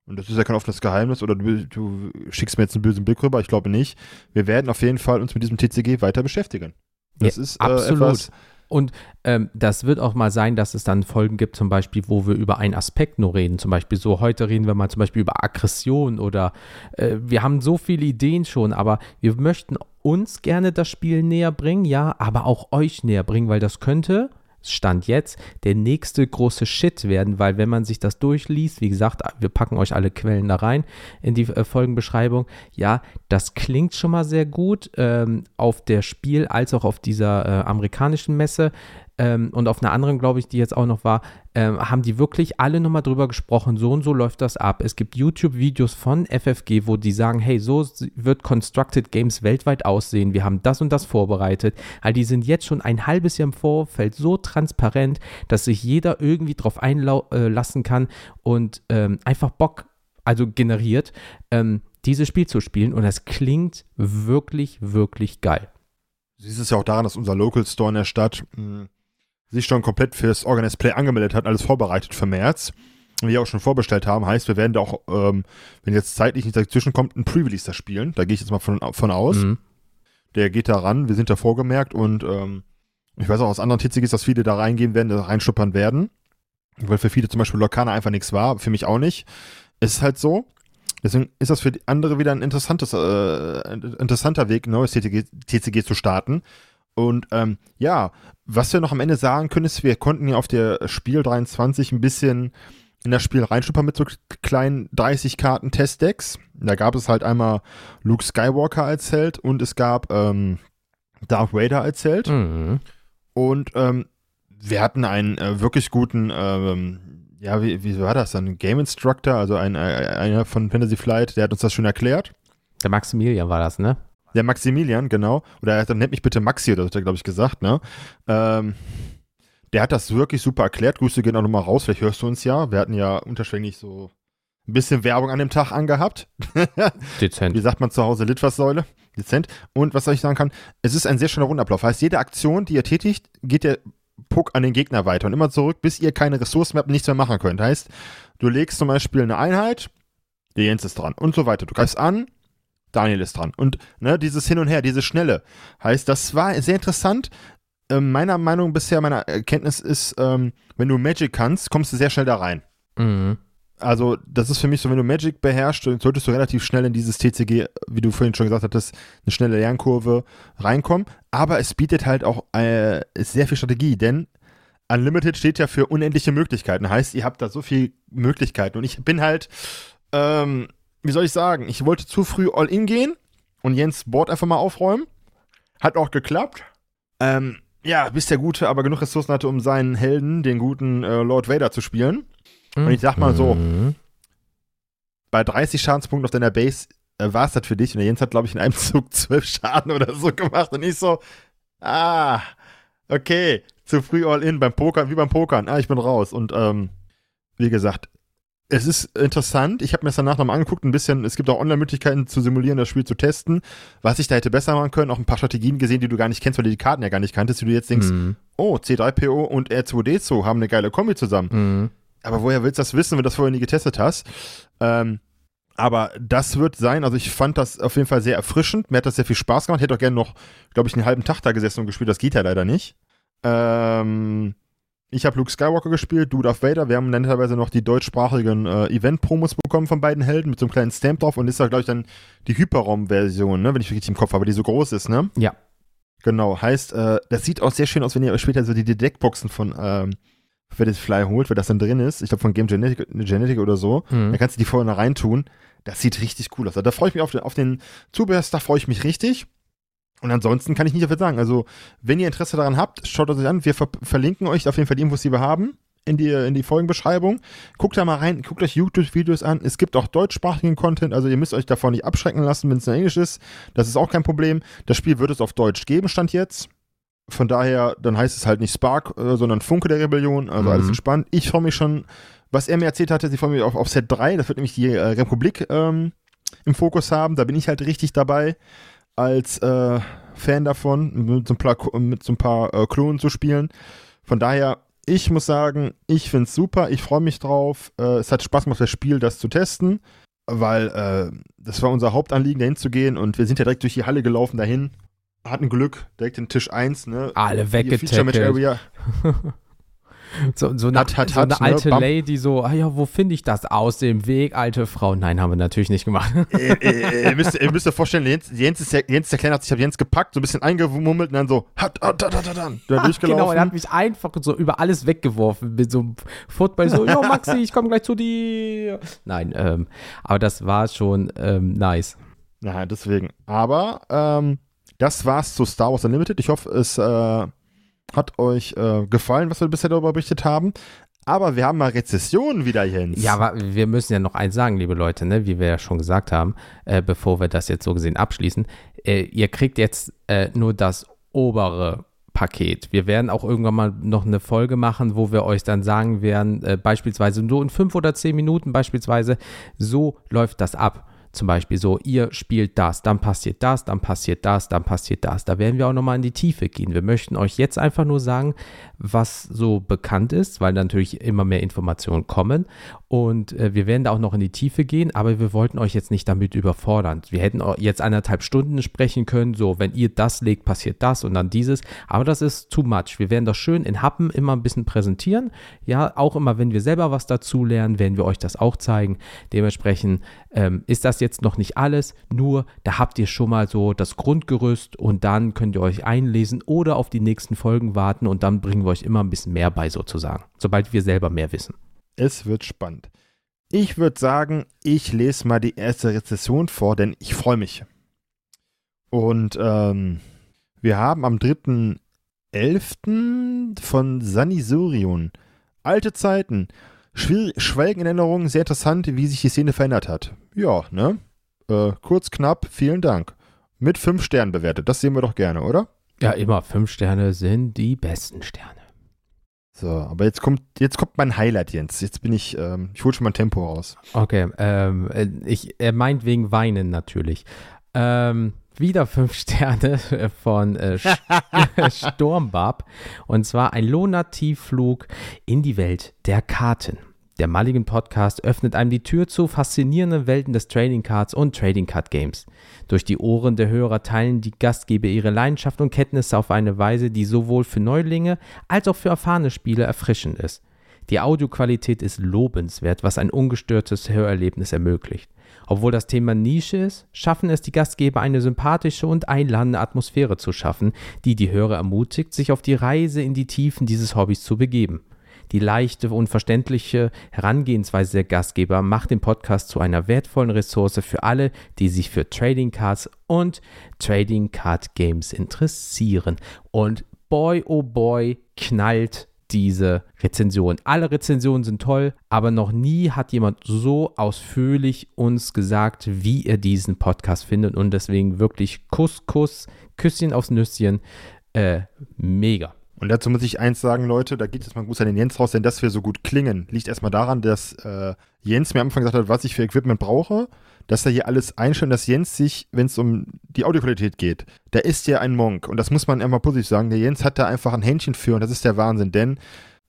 und das ist ja kein offenes Geheimnis, oder du, du schickst mir jetzt einen bösen Blick rüber, ich glaube nicht. Wir werden auf jeden Fall uns mit diesem T C G weiter beschäftigen. Das ja, ist äh, absolut. Etwas, und ähm, das wird auch mal sein, dass es dann Folgen gibt, zum Beispiel, wo wir über einen Aspekt nur reden. Zum Beispiel so, heute reden wir mal zum Beispiel über Aggression oder äh, wir haben so viele Ideen schon, aber wir möchten uns gerne das Spiel näher bringen, ja, aber auch euch näher bringen, weil das könnte, Stand jetzt, der nächste große Shit werden, weil wenn man sich das durchliest, wie gesagt, wir packen euch alle Quellen da rein in die äh, Folgenbeschreibung, ja, das klingt schon mal sehr gut, ähm, auf der Spiel- als auch auf dieser äh, amerikanischen Messe, Ähm, und auf einer anderen, glaube ich, die jetzt auch noch war, ähm, haben die wirklich alle nochmal drüber gesprochen, so und so läuft das ab. Es gibt YouTube-Videos von F F G, wo die sagen, hey, so wird Constructed Games weltweit aussehen, wir haben das und das vorbereitet. Also die sind jetzt schon ein halbes Jahr im Vorfeld so transparent, dass sich jeder irgendwie drauf einlassen äh, kann und ähm, einfach Bock, also generiert, ähm, dieses Spiel zu spielen, und das klingt wirklich, wirklich geil. Du siehst es ja auch daran, dass unser Local Store in der Stadt mh, sich schon komplett fürs Organized Play angemeldet hat, alles vorbereitet für März. Wir auch schon vorbestellt haben, heißt, wir werden da auch, ähm, wenn jetzt zeitlich nichts dazwischen kommt, ein Pre-Release da spielen. Da gehe ich jetzt mal von, von aus. Mhm. Der geht da ran, wir sind da vorgemerkt, und ähm, ich weiß auch aus anderen Titzig ist, dass viele da reingehen werden, da reinschnuppern werden. Weil für viele zum Beispiel Lorcana einfach nichts war, für mich auch nicht. Es ist halt so. Deswegen ist das für andere wieder ein interessantes, äh, interessanter Weg, ein neues T C G zu starten. Und ähm, ja, was wir noch am Ende sagen können, ist, wir konnten ja auf der Spiel dreiundzwanzig ein bisschen in das Spiel reinschnuppern mit so kleinen dreißig-Karten-Testdecks. Da gab es halt einmal Luke Skywalker als Held und es gab ähm, Darth Vader als Held. Mhm. Und ähm, wir hatten einen äh, wirklich guten, ähm, ja, wie, wie war das dann? Ein Game Instructor, also ein, ein, einer von Fantasy Flight, der hat uns das schon erklärt. Der Maximilian war das, ne? Der Maximilian, genau. Oder er hat dann, nennt mich bitte Maxi, oder das hat er, glaube ich, gesagt, ne? Ähm, der hat das wirklich super erklärt. Grüße gehen auch nochmal raus, vielleicht hörst du uns ja. Wir hatten ja unterschwänglich so ein bisschen Werbung an dem Tag angehabt. Dezent. Wie sagt man zu Hause, Litfaßsäule. Dezent. Und was soll ich sagen kann, es ist ein sehr schöner Rundablauf. Heißt, jede Aktion, die ihr tätigt, geht der Puck an den Gegner weiter und immer zurück, bis ihr keine Ressourcen mehr habt und nichts mehr machen könnt. Heißt, du legst zum Beispiel eine Einheit, der Jens ist dran und so weiter. Du greifst an, Daniel ist dran. Und ne, dieses Hin und Her, dieses Schnelle. Heißt, das war sehr interessant. Ähm, meiner Meinung bisher, meiner Erkenntnis ist, ähm, wenn du Magic kannst, kommst du sehr schnell da rein. Mhm. Also, das ist für mich so, wenn du Magic beherrschst, solltest du relativ schnell in dieses T C G, wie du vorhin schon gesagt hattest, eine schnelle Lernkurve reinkommen. Aber es bietet halt auch äh, sehr viel Strategie, denn Unlimited steht ja für unendliche Möglichkeiten. Heißt, ihr habt da so viele Möglichkeiten. Und ich bin halt, ähm, wie soll ich sagen, ich wollte zu früh All-In gehen und Jens Board einfach mal aufräumen. Hat auch geklappt. Ähm, ja, bis der Gute aber genug Ressourcen hatte, um seinen Helden, den guten äh, Lord Vader, zu spielen. Und ich sag mal so, mhm. bei dreißig Schadenspunkten auf deiner Base äh, war es das für dich. Und der Jens hat, glaube ich, in einem Zug zwölf Schaden oder so gemacht. Und ich so, ah, okay, zu früh All-In beim Pokern, wie beim Pokern. Ah, ich bin raus. Und ähm, wie gesagt, es ist interessant. Ich habe mir das danach nochmal angeguckt, ein bisschen. Es gibt auch Online-Möglichkeiten zu simulieren, das Spiel zu testen. Was ich da hätte besser machen können, auch ein paar Strategien gesehen, die du gar nicht kennst, weil du die Karten ja gar nicht kanntest. Die du jetzt denkst, mhm. oh, C drei P O und R zwei D zwei haben eine geile Kombi zusammen. Mhm. Aber woher willst du das wissen, wenn du das vorher nie getestet hast? Ähm, aber das wird sein, also ich fand das auf jeden Fall sehr erfrischend. Mir hat das sehr viel Spaß gemacht. Ich hätte auch gerne noch, glaube ich, einen halben Tag da gesessen und gespielt. Das geht ja leider nicht. Ähm, ich habe Luke Skywalker gespielt, du Darth Vader. Wir haben dann teilweise noch die deutschsprachigen äh, Event-Promos bekommen von beiden Helden mit so einem kleinen Stamp drauf. Und das ist ja, glaube ich, dann die Hyperraum-Version, ne? Wenn ich richtig im Kopf habe, die so groß ist, ne? Ja. Genau, heißt, äh, das sieht auch sehr schön aus, wenn ihr später so die Deckboxen von... Ähm, wer das Fly holt, weil das dann drin ist, ich glaube von Game Genetic, Genetic oder so, mhm. dann kannst du die vorher noch reintun. Das sieht richtig cool aus. Also da freue ich mich auf den, auf den Zubehörstuff, freue ich mich richtig. Und ansonsten kann ich nicht dafür sagen. Also, wenn ihr Interesse daran habt, schaut euch an. Wir ver- verlinken euch auf jeden Fall die Infos, die wir haben, in die, in die Folgenbeschreibung. Guckt da mal rein, guckt euch YouTube-Videos an. Es gibt auch deutschsprachigen Content, also ihr müsst euch davon nicht abschrecken lassen, wenn es in Englisch ist. Das ist auch kein Problem. Das Spiel wird es auf Deutsch geben, Stand jetzt. Von daher, dann heißt es halt nicht Spark, äh, sondern Funke der Rebellion, also mhm. alles entspannt. Ich freue mich schon, was er mir erzählt hatte, ich freue mich auf, auf Set drei, das wird nämlich die äh, Republik ähm, im Fokus haben, da bin ich halt richtig dabei, als äh, Fan davon, mit so ein paar, mit so ein paar äh, Klonen zu spielen. Von daher, ich muss sagen, ich finde es super, ich freue mich drauf, äh, es hat Spaß gemacht, das Spiel, das zu testen, weil äh, das war unser Hauptanliegen, dahin zu gehen, und wir sind ja direkt durch die Halle gelaufen dahin. Hatten Glück, direkt den Tisch eins, ne? Alle weggetackelt. Feature-Match-Area. so, so eine, hat, hat, so eine hat, alte ne? Lady so, ah ja, wo finde ich das? Aus dem Weg, alte Frau. Nein, haben wir natürlich nicht gemacht. äh, äh, ihr, müsst, ihr müsst euch vorstellen, Jens, Jens ist ja, Jens der Kleine hat sich auf Jens gepackt, so ein bisschen eingemummelt und dann so, hat, hat, hat, hat, hat, hat, durchgelaufen. Genau, er hat mich einfach so über alles weggeworfen mit so einem Football, so, jo Maxi, ich komme gleich zu dir. Nein, ähm, aber das war schon ähm, nice. Ja, deswegen. Aber ähm, das war's zu Star Wars Unlimited. Ich hoffe, es äh, hat euch äh, gefallen, was wir bisher darüber berichtet haben. Aber wir haben mal Rezessionen wieder, Jens. Ja, aber wir müssen ja noch eins sagen, liebe Leute, ne? Wie wir ja schon gesagt haben, äh, bevor wir das jetzt so gesehen abschließen. Äh, ihr kriegt jetzt äh, nur das obere Paket. Wir werden auch irgendwann mal noch eine Folge machen, wo wir euch dann sagen werden, äh, beispielsweise nur in fünf oder zehn Minuten beispielsweise, so läuft das ab. Zum Beispiel so, ihr spielt das, dann passiert das, dann passiert das, dann passiert das. Da werden wir auch nochmal in die Tiefe gehen. Wir möchten euch jetzt einfach nur sagen, was so bekannt ist, weil natürlich immer mehr Informationen kommen. Und äh, wir werden da auch noch in die Tiefe gehen, aber wir wollten euch jetzt nicht damit überfordern. Wir hätten jetzt anderthalb Stunden sprechen können, so, wenn ihr das legt, passiert das und dann dieses. Aber das ist too much. Wir werden das schön in Happen immer ein bisschen präsentieren. Ja, auch immer, wenn wir selber was dazu lernen, werden wir euch das auch zeigen. Dementsprechend ähm, ist das jetzt noch nicht alles, nur da habt ihr schon mal so das Grundgerüst und dann könnt ihr euch einlesen oder auf die nächsten Folgen warten und dann bringen wir euch immer ein bisschen mehr bei sozusagen, sobald wir selber mehr wissen. Es wird spannend. Ich würde sagen, ich lese mal die erste Rezession vor, denn ich freue mich. Und ähm, wir haben am dritten elften von Sanisurion. Alte Zeiten. Schwier- Schwelgen in Erinnerung, sehr interessant, wie sich die Szene verändert hat. Ja, ne? Äh, kurz, knapp, vielen Dank. Mit fünf Sternen bewertet, das sehen wir doch gerne, oder? Ja, immer. Fünf Sterne sind die besten Sterne. So, aber jetzt kommt, jetzt kommt mein Highlight, Jens. Jetzt bin ich, ähm, ich hole schon mein Tempo raus. Okay, ähm, ich, er meint wegen Weinen natürlich. Ähm, wieder fünf Sterne von äh, Sturmbab. Und zwar ein Lonativflug in die Welt der Karten. Der Mulligan Podcast öffnet einem die Tür zu faszinierenden Welten des Trading Cards und Trading Card Games. Durch die Ohren der Hörer teilen die Gastgeber ihre Leidenschaft und Kenntnisse auf eine Weise, die sowohl für Neulinge als auch für erfahrene Spieler erfrischend ist. Die Audioqualität ist lobenswert, was ein ungestörtes Hörerlebnis ermöglicht. Obwohl das Thema Nische ist, schaffen es die Gastgeber, eine sympathische und einladende Atmosphäre zu schaffen, die die Hörer ermutigt, sich auf die Reise in die Tiefen dieses Hobbys zu begeben. Die leichte und verständliche Herangehensweise der Gastgeber macht den Podcast zu einer wertvollen Ressource für alle, die sich für Trading Cards und Trading Card Games interessieren. Und boy oh boy, knallt diese Rezension. Alle Rezensionen sind toll, aber noch nie hat jemand so ausführlich uns gesagt, wie er diesen Podcast findet. Und deswegen wirklich Kuss, Kuss, Küsschen aufs Nüsschen. Äh, mega. Und dazu muss ich eins sagen, Leute, da geht jetzt mal ein Gruß an den Jens raus, denn dass wir so gut klingen, liegt erstmal daran, dass äh, Jens mir am Anfang gesagt hat, was ich für Equipment brauche, dass er hier alles einstellt, dass Jens sich, wenn es um die Audioqualität geht, da ist ja ein Monk und das muss man immer positiv sagen, der Jens hat da einfach ein Händchen für und das ist der Wahnsinn, denn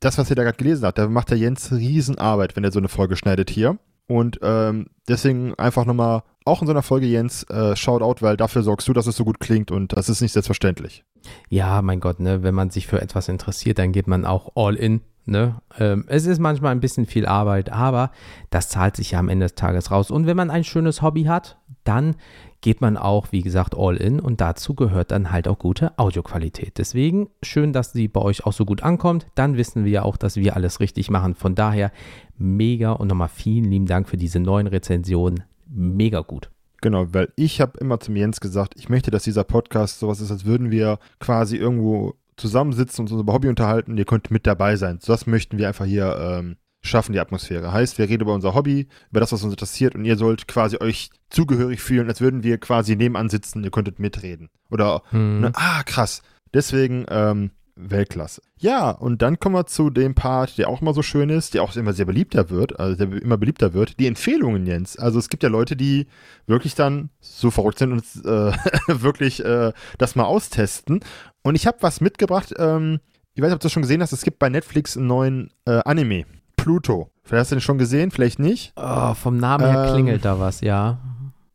das, was ihr da gerade gelesen habt, da macht der Jens Riesenarbeit, wenn er so eine Folge schneidet hier und ähm, deswegen einfach nochmal, auch in so einer Folge, Jens, äh, Shoutout, weil dafür sorgst du, dass es so gut klingt und das ist nicht selbstverständlich. Ja, mein Gott, ne, wenn man sich für etwas interessiert, dann geht man auch all in, ne, ähm, es ist manchmal ein bisschen viel Arbeit, aber das zahlt sich ja am Ende des Tages raus und wenn man ein schönes Hobby hat, dann geht man auch, wie gesagt, all in und dazu gehört dann halt auch gute Audioqualität. Deswegen schön, dass sie bei euch auch so gut ankommt, dann wissen wir ja auch, dass wir alles richtig machen, von daher mega und nochmal vielen lieben Dank für diese neuen Rezensionen, mega gut. Genau, weil ich habe immer zum Jens gesagt, ich möchte, dass dieser Podcast sowas ist, als würden wir quasi irgendwo zusammensitzen und uns über Hobby unterhalten. Ihr könnt mit dabei sein. So, das möchten wir einfach hier ähm, schaffen, die Atmosphäre. Heißt, wir reden über unser Hobby, über das, was uns interessiert und ihr sollt quasi euch zugehörig fühlen, als würden wir quasi nebenan sitzen. Ihr könntet mitreden. Oder, hm. ne, ah, krass. Deswegen, ähm, Weltklasse. Ja, und dann kommen wir zu dem Part, der auch immer so schön ist, der auch immer sehr beliebter wird, also der immer beliebter wird, die Empfehlungen, Jens. Also es gibt ja Leute, die wirklich dann so verrückt sind und äh, wirklich äh, das mal austesten. Und ich habe was mitgebracht, ähm, ich weiß nicht, ob du das schon gesehen hast, es gibt bei Netflix einen neuen äh, Anime, Pluto. Vielleicht hast du den schon gesehen, vielleicht nicht. Oh, vom Namen her ähm, klingelt da was, ja.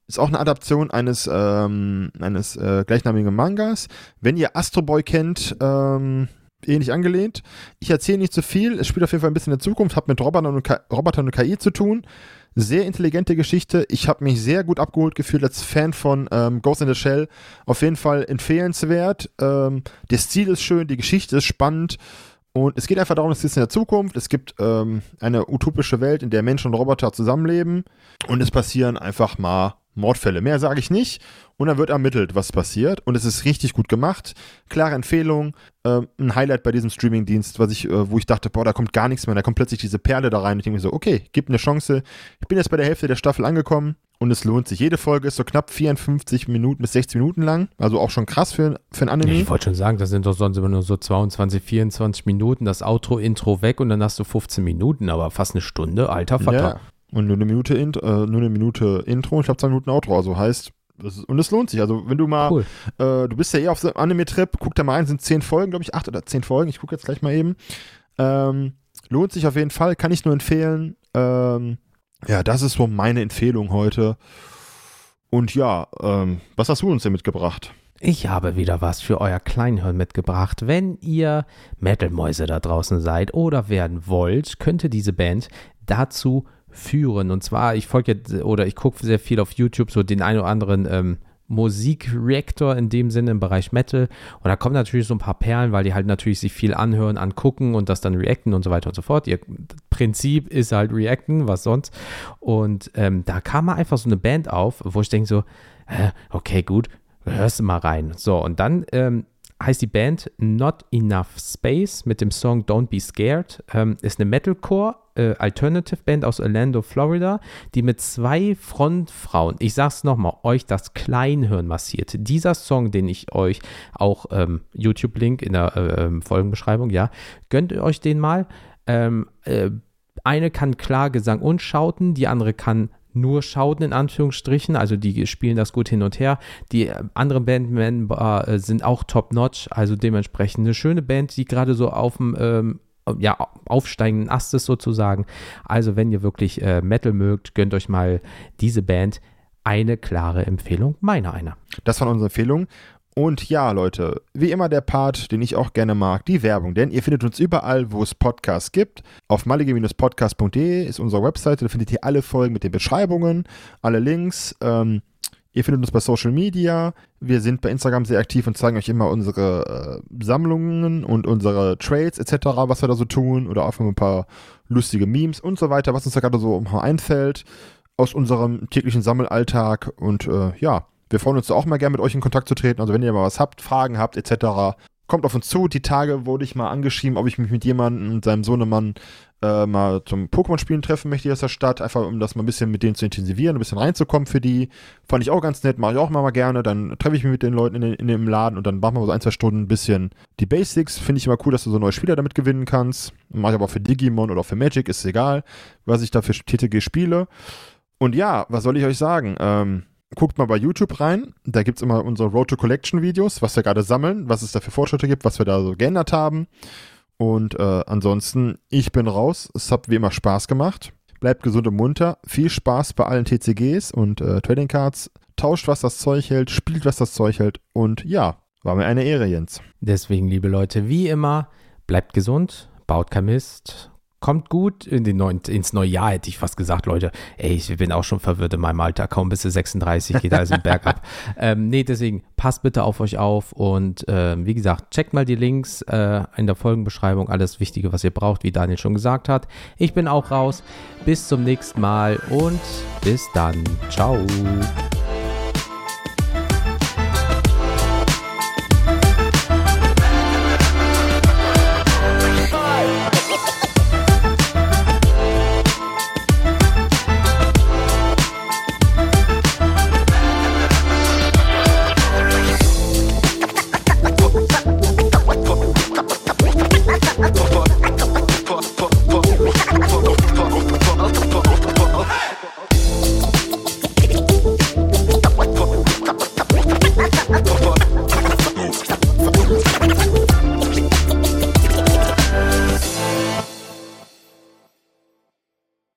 Ist auch eine Adaption eines, ähm, eines äh, gleichnamigen Mangas. Wenn ihr Astro Boy kennt, ähm, ähnlich angelehnt. Ich erzähle nicht zu viel, es spielt auf jeden Fall ein bisschen in der Zukunft, hat mit Robotern und, K- Robotern und K I zu tun. Sehr intelligente Geschichte. Ich habe mich sehr gut abgeholt gefühlt als Fan von ähm, Ghost in the Shell. Auf jeden Fall empfehlenswert. Ähm, der Stil ist schön, die Geschichte ist spannend. Und es geht einfach darum, es ist in der Zukunft. Es gibt ähm, eine utopische Welt, in der Menschen und Roboter zusammenleben. Und es passieren einfach mal Mordfälle. Mehr sage ich nicht. Und dann wird ermittelt, was passiert. Und es ist richtig gut gemacht. Klare Empfehlung. Ähm, ein Highlight bei diesem Streamingdienst, was ich, äh, wo ich dachte, boah, da kommt gar nichts mehr. Da kommt plötzlich diese Perle da rein. Und ich denke mir so, okay, gib eine Chance. Ich bin jetzt bei der Hälfte der Staffel angekommen. Und es lohnt sich. Jede Folge ist so knapp vierundfünfzig Minuten bis sechzig Minuten lang. Also auch schon krass für, für ein Anime. Ich wollte schon sagen, das sind doch sonst immer nur so zweiundzwanzig, vierundzwanzig Minuten. Das Outro, Intro weg und dann hast du fünfzehn Minuten. Aber fast eine Stunde, alter Vater. Ja. Und nur eine Minute, Int- äh, nur eine Minute Intro, ich glaube zwei Minuten Outro, also heißt, das ist, und es lohnt sich, also wenn du mal, cool. äh, du bist ja eh auf so einem Anime-Trip, guck da mal ein, sind zehn Folgen, glaube ich, acht oder zehn Folgen, ich gucke jetzt gleich mal eben, ähm, lohnt sich auf jeden Fall, kann ich nur empfehlen, ähm, ja, das ist so meine Empfehlung heute und ja, ähm, was hast du uns denn mitgebracht? Ich habe wieder was für euer Kleinhirn mitgebracht. Wenn ihr Metal-Mäuse da draußen seid oder werden wollt, könnte diese Band dazu führen. Und zwar, ich folge jetzt oder ich gucke sehr viel auf YouTube, so den einen oder anderen ähm, Musikreaktor in dem Sinne im Bereich Metal. Und da kommen natürlich so ein paar Perlen, weil die halt natürlich sich viel anhören, angucken und das dann reacten und so weiter und so fort. Ihr Prinzip ist halt reacten, was sonst. Und ähm, da kam mal einfach so eine Band auf, wo ich denke so, äh, okay, gut, hörst du mal rein. So, und dann ähm, heißt die Band Not Enough Space mit dem Song Don't Be Scared. Ähm, ist eine Metalcore äh, Alternative Band aus Orlando, Florida, die mit zwei Frontfrauen, ich sag's nochmal, euch das Kleinhirn massiert. Dieser Song, den ich euch auch, ähm, YouTube-Link in der äh, Folgenbeschreibung, ja, gönnt ihr euch den mal. Ähm, äh, eine kann klar Gesang und Schauten, die andere kann nur schauten, in Anführungsstrichen, also die spielen das gut hin und her. Die anderen Bandmember äh, sind auch top-notch, also dementsprechend eine schöne Band, die gerade so auf dem ähm, ja, aufsteigenden Ast ist sozusagen. Also wenn ihr wirklich äh, Metal mögt, gönnt euch mal diese Band. Eine klare Empfehlung, meiner einer. Das waren unsere Empfehlungen. Und ja, Leute, wie immer der Part, den ich auch gerne mag, die Werbung. Denn ihr findet uns überall, wo es Podcasts gibt. Auf mulligan podcast punkt de ist unsere Webseite. Da findet ihr alle Folgen mit den Beschreibungen, alle Links. Ähm, ihr findet uns bei Social Media. Wir sind bei Instagram sehr aktiv und zeigen euch immer unsere äh, Sammlungen und unsere Trades et cetera, was wir da so tun. Oder auch ein paar lustige Memes und so weiter, was uns da gerade so einfällt aus unserem täglichen Sammelalltag. Und äh, ja, wir freuen uns auch mal gerne, mit euch in Kontakt zu treten. Also wenn ihr mal was habt, Fragen habt et cetera, kommt auf uns zu. Die Tage wurde ich mal angeschrieben, ob ich mich mit jemandem und seinem Sohnemann äh, mal zum Pokémon-Spielen treffen möchte hier aus der Stadt. Einfach, um das mal ein bisschen mit denen zu intensivieren, ein bisschen reinzukommen für die. Fand ich auch ganz nett, mache ich auch mal, mal gerne. Dann treffe ich mich mit den Leuten in, den, in dem Laden und dann machen wir so ein, zwei Stunden ein bisschen die Basics. Finde ich immer cool, dass du so neue Spieler damit gewinnen kannst. Mache ich aber auch für Digimon oder auch für Magic, ist egal, was ich da für T T G spiele. Und ja, was soll ich euch sagen? Ähm, Guckt mal bei YouTube rein, da gibt es immer unsere Road to Collection Videos, was wir gerade sammeln, was es da für Fortschritte gibt, was wir da so geändert haben. Und äh, ansonsten, ich bin raus, es hat wie immer Spaß gemacht. Bleibt gesund und munter, viel Spaß bei allen T C Gs und äh, Trading Cards. Tauscht, was das Zeug hält, spielt, was das Zeug hält und ja, war mir eine Ehre, Jens. Deswegen, liebe Leute, wie immer, bleibt gesund, baut kein Mist. Kommt gut in den neuen, ins neue Jahr, hätte ich fast gesagt, Leute. Ey, ich bin auch schon verwirrt in meinem Alter. Kaum bis zu sechsunddreißig geht alles im Berg ab. Ähm, nee, deswegen passt bitte auf euch auf. Und ähm, wie gesagt, checkt mal die Links äh, in der Folgenbeschreibung. Alles Wichtige, was ihr braucht, wie Daniel schon gesagt hat. Ich bin auch raus. Bis zum nächsten Mal und bis dann. Ciao.